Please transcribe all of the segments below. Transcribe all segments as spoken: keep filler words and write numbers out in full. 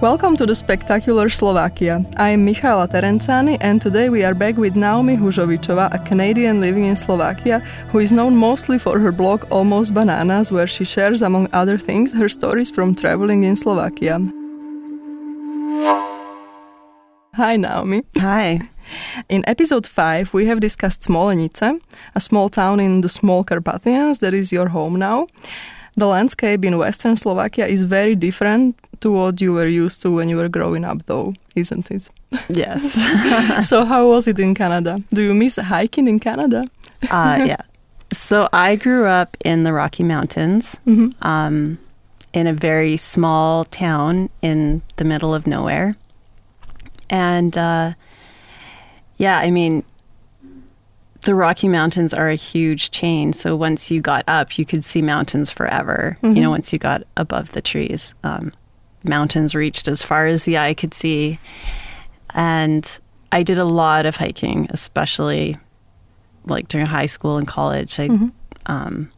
Welcome to the Spectacular Slovakia. I'm Michaela Terenzani and today we are back with Naomi Hužovičová, a Canadian living in Slovakia, who is known mostly for her blog Almost Bananas, where she shares, among other things, her stories from traveling in Slovakia. Hi, Naomi. Hi. In episode five, we have discussed Smolenice, a small town in the small Carpathians that is your home now. The landscape in Western Slovakia is very different to what you were used to when you were growing up, though, isn't it? Yes. So how was it in Canada? Do you miss hiking in Canada? uh, yeah. So I grew up in the Rocky Mountains, mm-hmm. um, in a very small town in the middle of nowhere. And uh, yeah, I mean, the Rocky Mountains are a huge chain, so once you got up, you could see mountains forever. Mm-hmm. You know, once you got above the trees, um, mountains reached as far as the eye could see. And I did a lot of hiking, especially like during high school and college. I, mm-hmm. um,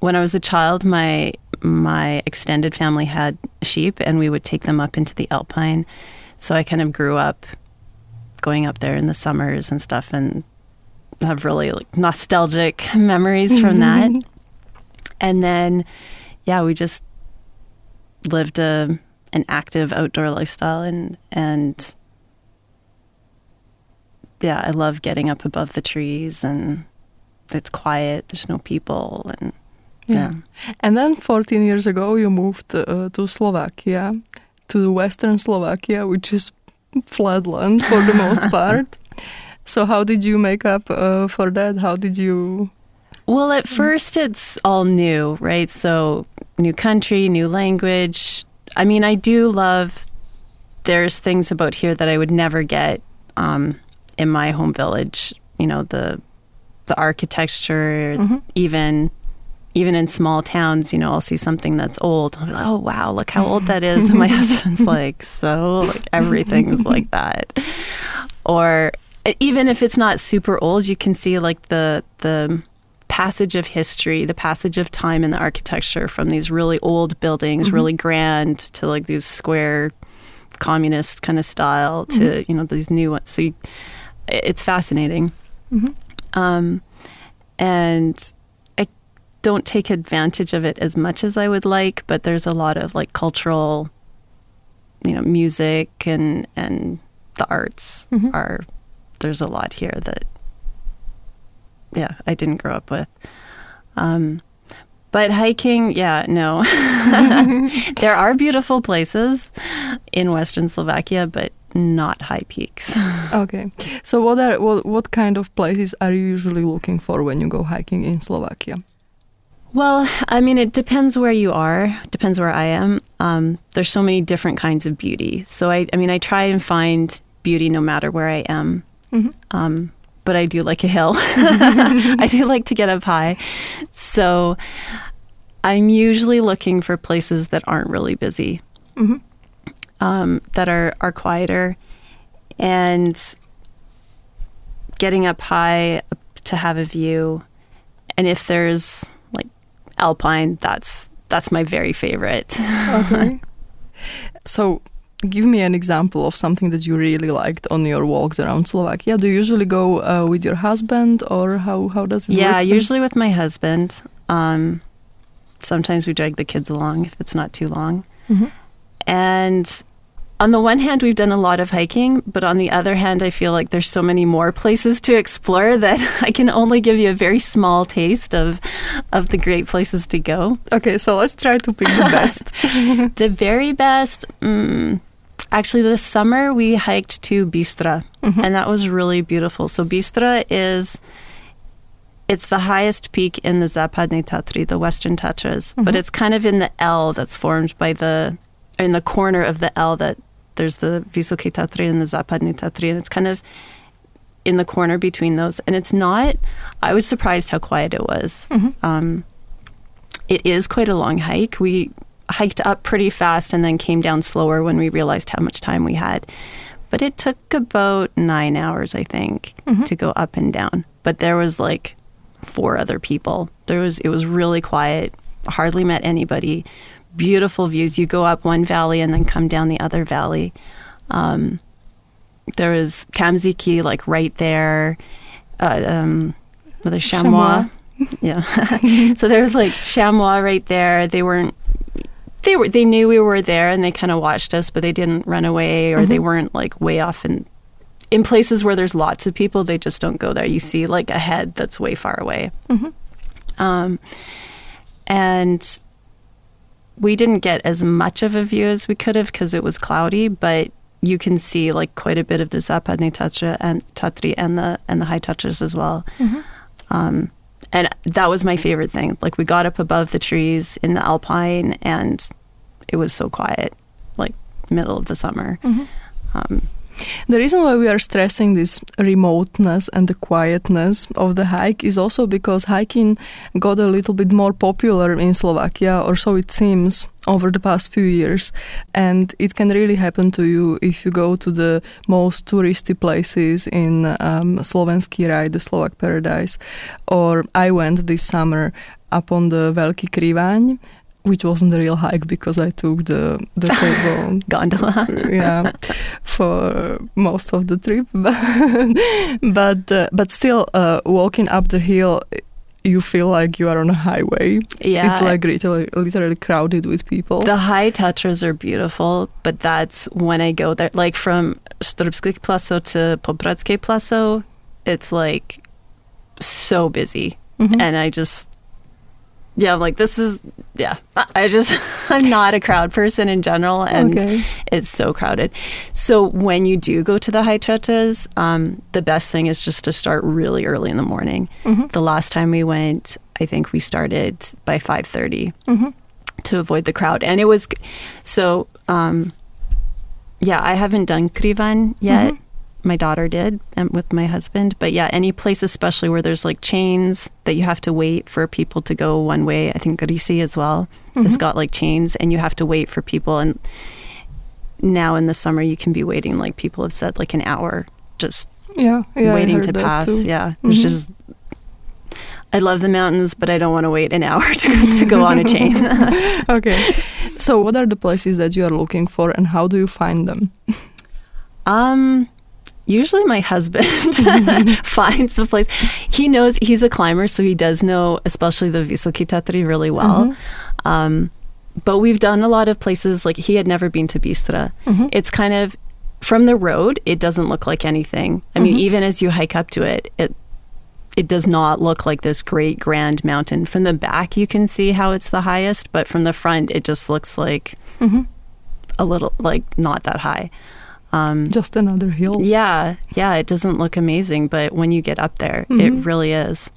when I was a child, my my extended family had sheep, and we would take them up into the Alpine. So I kind of grew up going up there in the summers and stuff, and have really like nostalgic memories from mm-hmm. that. And then, yeah, we just lived a an active outdoor lifestyle, and and yeah, I love getting up above the trees, and it's quiet, there's no people, and yeah. yeah. And then fourteen years ago you moved uh, to Slovakia, to Western Slovakia, which is flatland for the most part. So how did you make up uh, for that? How did you... Well, at first it's all new, right? So new country, new language. I mean, I do love... There's things about here that I would never get um, in my home village. You know, the the architecture, mm-hmm. even even in small towns, you know, I'll see something that's old. I'm like, oh, wow, look how old that is. And my husband's like, so like, everything's like that. Or... Even if it's not super old, you can see like the the passage of history, the passage of time in the architecture, from these really old buildings, mm-hmm. really grand, to like these square communist kind of style, to, mm-hmm. you know, these new ones. So you, it's fascinating. Mm-hmm. Um, and I don't take advantage of it as much as I would like, but there's a lot of like cultural, you know, music and, and the arts mm-hmm. are... There's a lot here that, yeah, I didn't grow up with. Um, but hiking, yeah, no. There are beautiful places in Western Slovakia, but not high peaks. Okay. So what are what, what kind of places are you usually looking for when you go hiking in Slovakia? Well, I mean, it depends where you are. Depends where I am. Um, there's so many different kinds of beauty. So, I, I mean, I try and find beauty no matter where I am. Mm-hmm. Um, but I do like a hill. I do like to get up high. So I'm usually looking for places that aren't really busy, mm-hmm. um, that are, are quieter. And getting up high to have a view. And if there's like Alpine, that's that's my very favorite. Okay. So... Give me an example of something that you really liked on your walks around Slovakia. Do you usually go uh, with your husband, or how, how does it yeah, work? Yeah, usually with my husband. Um, sometimes we drag the kids along if it's not too long. Mm-hmm. And on the one hand, we've done a lot of hiking, but on the other hand, I feel like there's so many more places to explore that I can only give you a very small taste of of the great places to go. Okay, so let's try to pick the best. The very best... Mm, Actually, this summer we hiked to Bystrá, mm-hmm. and that was really beautiful. So Bystrá is, it's the highest peak in the Západné Tatry, the Western Tatras, mm-hmm. but it's kind of in the L that's formed by the, in the corner of the L that there's the Vysoké Tatry and the Západné Tatry, and it's kind of in the corner between those. And it's not, I was surprised how quiet it was. Mm-hmm. Um, it is quite a long hike. We... hiked up pretty fast and then came down slower when we realized how much time we had. But it took about nine hours, I think, mm-hmm. to go up and down. But there was like four other people. There was, it was really quiet, hardly met anybody, beautiful views. You go up one valley and then come down the other valley. Um, there is Kamziki, like right there. Uh, um, with a chamois. chamois. Yeah. So there's like chamois right there. They weren't, they were, they knew we were there and they kind of watched us, but they didn't run away or mm-hmm. they weren't like way off in, in places where there's lots of people. They just don't go there. You see like a head that's way far away. Mm-hmm. Um, and we didn't get as much of a view as we could have because it was cloudy, but you can see like quite a bit of the Západné Tatry and Tatry and the and the High Tatras as well. Mm-hmm. Um, and that was my favorite thing. Like we got up above the trees in the Alpine, and it was so quiet, like middle of the summer. Mm-hmm. Um, the reason why we are stressing this remoteness and the quietness of the hike is also because hiking got a little bit more popular in Slovakia, or so it seems, over the past few years, and it can really happen to you if you go to the most touristy places in um, Slovenský raj, the Slovak paradise. Or I went this summer up on the Velký Kriváň, which wasn't a real hike because I took the the cable gondola, yeah, for most of the trip. but uh, but still, uh, walking up the hill, you feel like you are on a highway. Yeah. It's like literally, literally crowded with people. The high Tatras are beautiful, but that's when I go there. Like from Štrbské Pleso to Popradské Pleso, it's like so busy. Mm-hmm. And I just, yeah, I'm like, this is, yeah. I just, I'm not a crowd person in general. And okay. It's so crowded. So when you do go to the high Tatras, um, the best thing is just to start really early in the morning. Mm-hmm. The last time we went, I think we started by five thirty mm-hmm. to avoid the crowd. And it was, so, um, yeah, I haven't done Krivan yet. Mm-hmm. My daughter did, and with my husband. But yeah, any place, especially where there's like chains that you have to wait for people to go one way. I think Risi as well mm-hmm. has got like chains, and you have to wait for people. And now in the summer, you can be waiting, like people have said, like an hour, just yeah, yeah, waiting to pass. Too. Yeah, mm-hmm. It's just, I love the mountains, but I don't want to wait an hour to, to go on a chain. Okay. So what are the places that you are looking for, and how do you find them? Um... Usually my husband finds the place. He knows, he's a climber, so he does know, especially the Vysoké Tatry really well. Mm-hmm. Um, but we've done a lot of places, like he had never been to Bystrá. Mm-hmm. It's kind of, from the road, it doesn't look like anything. I mm-hmm. mean, even as you hike up to it, it it does not look like this great grand mountain. From the back, you can see how it's the highest, but from the front, it just looks like mm-hmm. a little, like not that high. Um, just another hill. Yeah, yeah, it doesn't look amazing, but when you get up there, mm-hmm. it really is.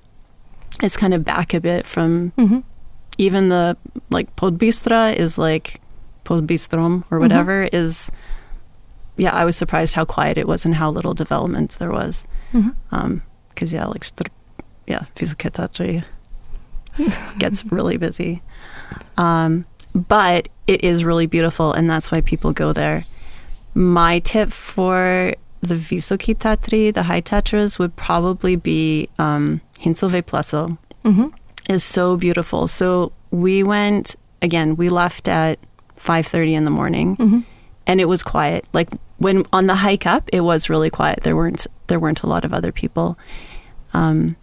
It's kind of back a bit from mm-hmm. even the, like, Pod Borišovom is like, Pod Borišovom or whatever mm-hmm. is, yeah, I was surprised how quiet it was and how little development there was. Because, mm-hmm. um, yeah, like, yeah, Vysoké Tatry gets really busy. Um, but it is really beautiful, and that's why people go there. My tip for the Vysoké Tatry, the high Tatras, would probably be um, Hincovo Pleso. Mm-hmm. It's so beautiful. So we went, again, we left at five thirty in the morning, mm-hmm. and it was quiet. Like when on the hike up, it was really quiet. There weren't there weren't a lot of other people. Um,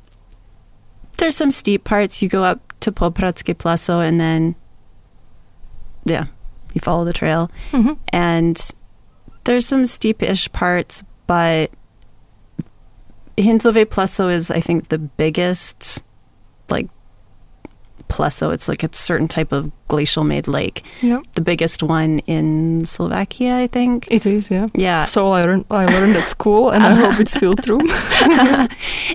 there's some steep parts. You go up to Popradské Pleso, and then, yeah, you follow the trail. Mm-hmm. And there's some steepish parts, but Hincovo Pleso is, I think, the biggest, like, Pleso. It's like a certain type of glacial-made lake. Yep. The biggest one in Slovakia, I think. It is, yeah. Yeah. So I learned, I learned at school, and I hope it's still true.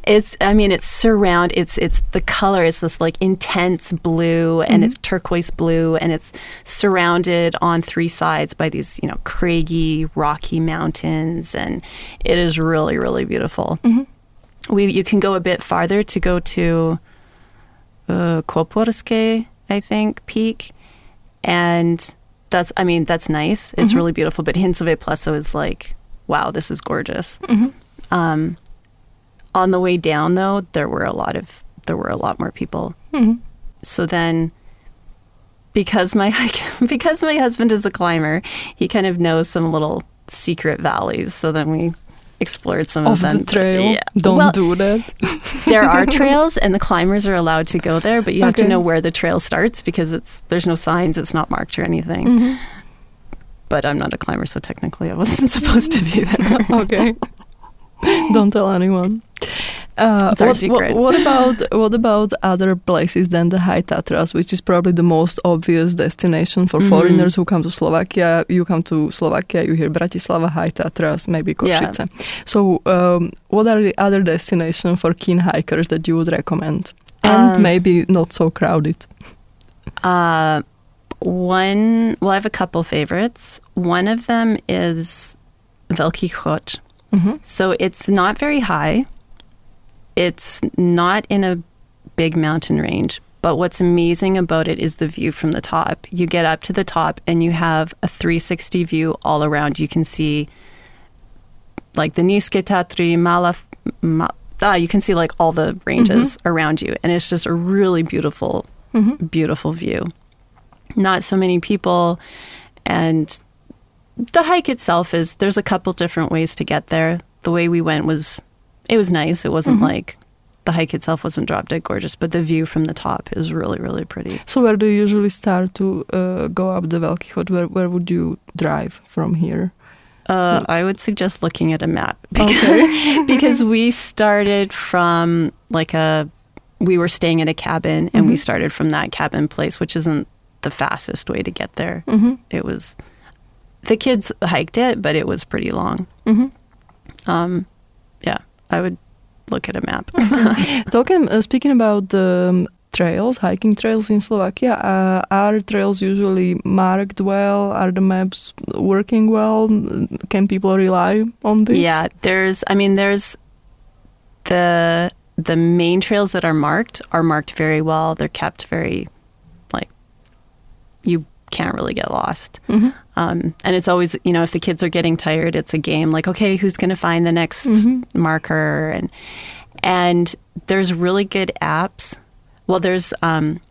It's, I mean, it's surround, it's, it's the color, it's this, like, intense blue, and mm-hmm. it's turquoise blue, and it's surrounded on three sides by these, you know, craggy, rocky mountains, and it is really, really beautiful. Mm-hmm. We, you can go a bit farther to go to Uh, Kuporske, I think, peak, and that's, I mean, that's nice. It's mm-hmm. really beautiful, but Hincovo Pleso is like, wow, this is gorgeous. Mm-hmm. Um, on the way down, though, there were a lot of there were a lot more people. Mm-hmm. So then because my because my husband is a climber, he kind of knows some little secret valleys. So then we explored some of, of them. Off the trail? Yeah. Don't well, do that. There are trails, and the climbers are allowed to go there, but you have okay. to know where the trail starts because it's there's no signs, it's not marked or anything. Mm-hmm. But I'm not a climber, so technically I wasn't supposed to be there. Okay. Don't tell anyone. Uh, it's our what, secret. What, what about what about other places than the High Tatras, which is probably the most obvious destination for mm-hmm. foreigners who come to Slovakia? You come to Slovakia, you hear Bratislava, High Tatras, maybe Košice. Yeah. So, um, what are the other destinations for keen hikers that you would recommend, and um, maybe not so crowded? Uh, one. Well, I have a couple favorites. One of them is Veľký Choč. Mm-hmm. So it's not very high. It's not in a big mountain range, but what's amazing about it is the view from the top. You get up to the top and you have a three sixty view all around. You can see like the Niske Tatri, Malaf, Ma, ah, you can see like all the ranges mm-hmm. around you. And it's just a really beautiful, mm-hmm. beautiful view. Not so many people. And the hike itself is, there's a couple different ways to get there. The way we went was... It was nice. It wasn't mm-hmm. like the hike itself wasn't drop dead gorgeous, but the view from the top is really, really pretty. So where do you usually start to uh, go up the Velký Choč? Where, where would you drive from here? Uh, I would suggest looking at a map because, okay. because we started from like a, we were staying at a cabin and mm-hmm. we started from that cabin place, which isn't the fastest way to get there. Mm-hmm. It was, the kids hiked it, but it was pretty long. Mm-hmm. Um, yeah. I would look at a map. Talking, uh, speaking about the um, trails, hiking trails in Slovakia, uh, are trails usually marked well? Are the maps working well? Can people rely on this? Yeah, there's, I mean, there's the the main trails that are marked are marked very well. They're kept very, like, you can't really get lost. Mm-hmm. Um, and it's always, you know, if the kids are getting tired, it's a game like, okay, who's going to find the next mm-hmm. marker? And and there's really good apps. Well, there's, um,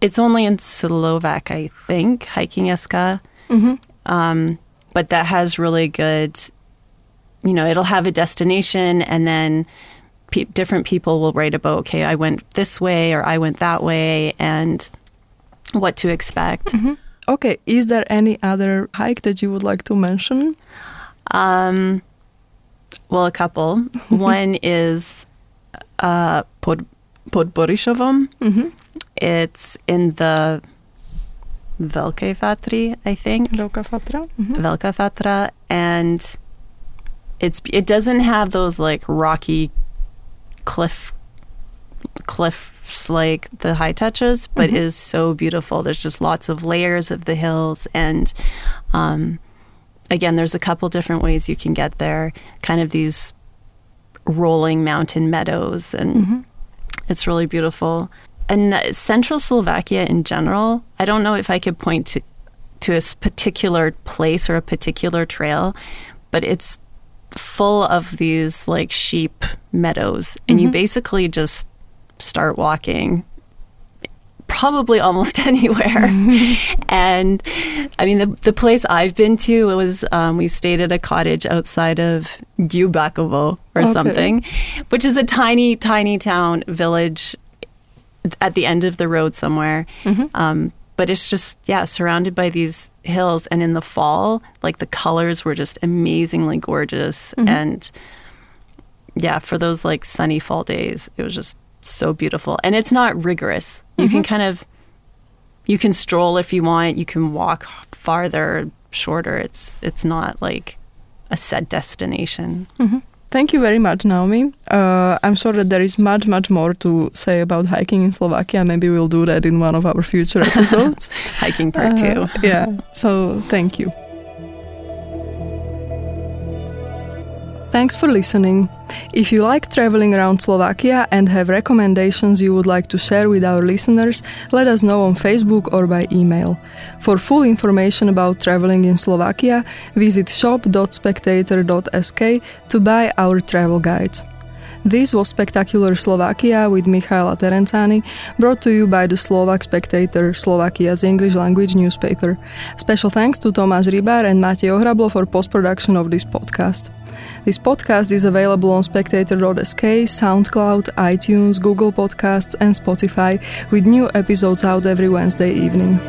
it's only in Slovak, I think, Hiking Eska. Mm-hmm. Um, but that has really good, you know, it'll have a destination and then pe- different people will write about, okay, I went this way or I went that way and what to expect. Mm-hmm. Okay, is there any other hike that you would like to mention? Um, well, a couple. One is uh, Pod, Pod Borišovom. Mm-hmm. It's in the Veľké Fatry, I think. Veľká Fatra. Mm-hmm. Veľká Fatra. And it's it doesn't have those like rocky cliff cliff like the high touches, but mm-hmm. is so beautiful. There's just lots of layers of the hills, and um, again, there's a couple different ways you can get there. Kind of these rolling mountain meadows, and mm-hmm. it's really beautiful. And Central Slovakia in general, I don't know if I could point to to a particular place or a particular trail, but it's full of these like sheep meadows, and mm-hmm. you basically just start walking probably almost anywhere. And I mean, the the place I've been to, it was, um, we stayed at a cottage outside of Gjubakovo or okay. something, which is a tiny, tiny town village at the end of the road somewhere. Mm-hmm. Um, but it's just, yeah, surrounded by these hills. And in the fall, like the colors were just amazingly gorgeous. Mm-hmm. And yeah, for those like sunny fall days, it was just so beautiful. And it's not rigorous. You mm-hmm. can kind of, you can stroll if you want, you can walk farther, shorter. It's it's not like a set destination. Mm-hmm. Thank you very much, Naomi. Uh, I'm sure that there is much, much more to say about hiking in Slovakia. Maybe we'll do that in one of our future episodes. Hiking part two. Uh, yeah. So thank you. Thanks for listening. If you like traveling around Slovakia and have recommendations you would like to share with our listeners, let us know on Facebook or by email. For full information about traveling in Slovakia, visit shop dot spectator dot s k to buy our travel guides. This was Spectacular Slovakia with Michaela Terenzani, brought to you by the Slovak Spectator, Slovakia's English-language newspaper. Special thanks to Tomáš Rybár and Matej Ohrablo for post-production of this podcast. This podcast is available on spectator dot s k, SoundCloud, iTunes, Google Podcasts and Spotify, with new episodes out every Wednesday evening.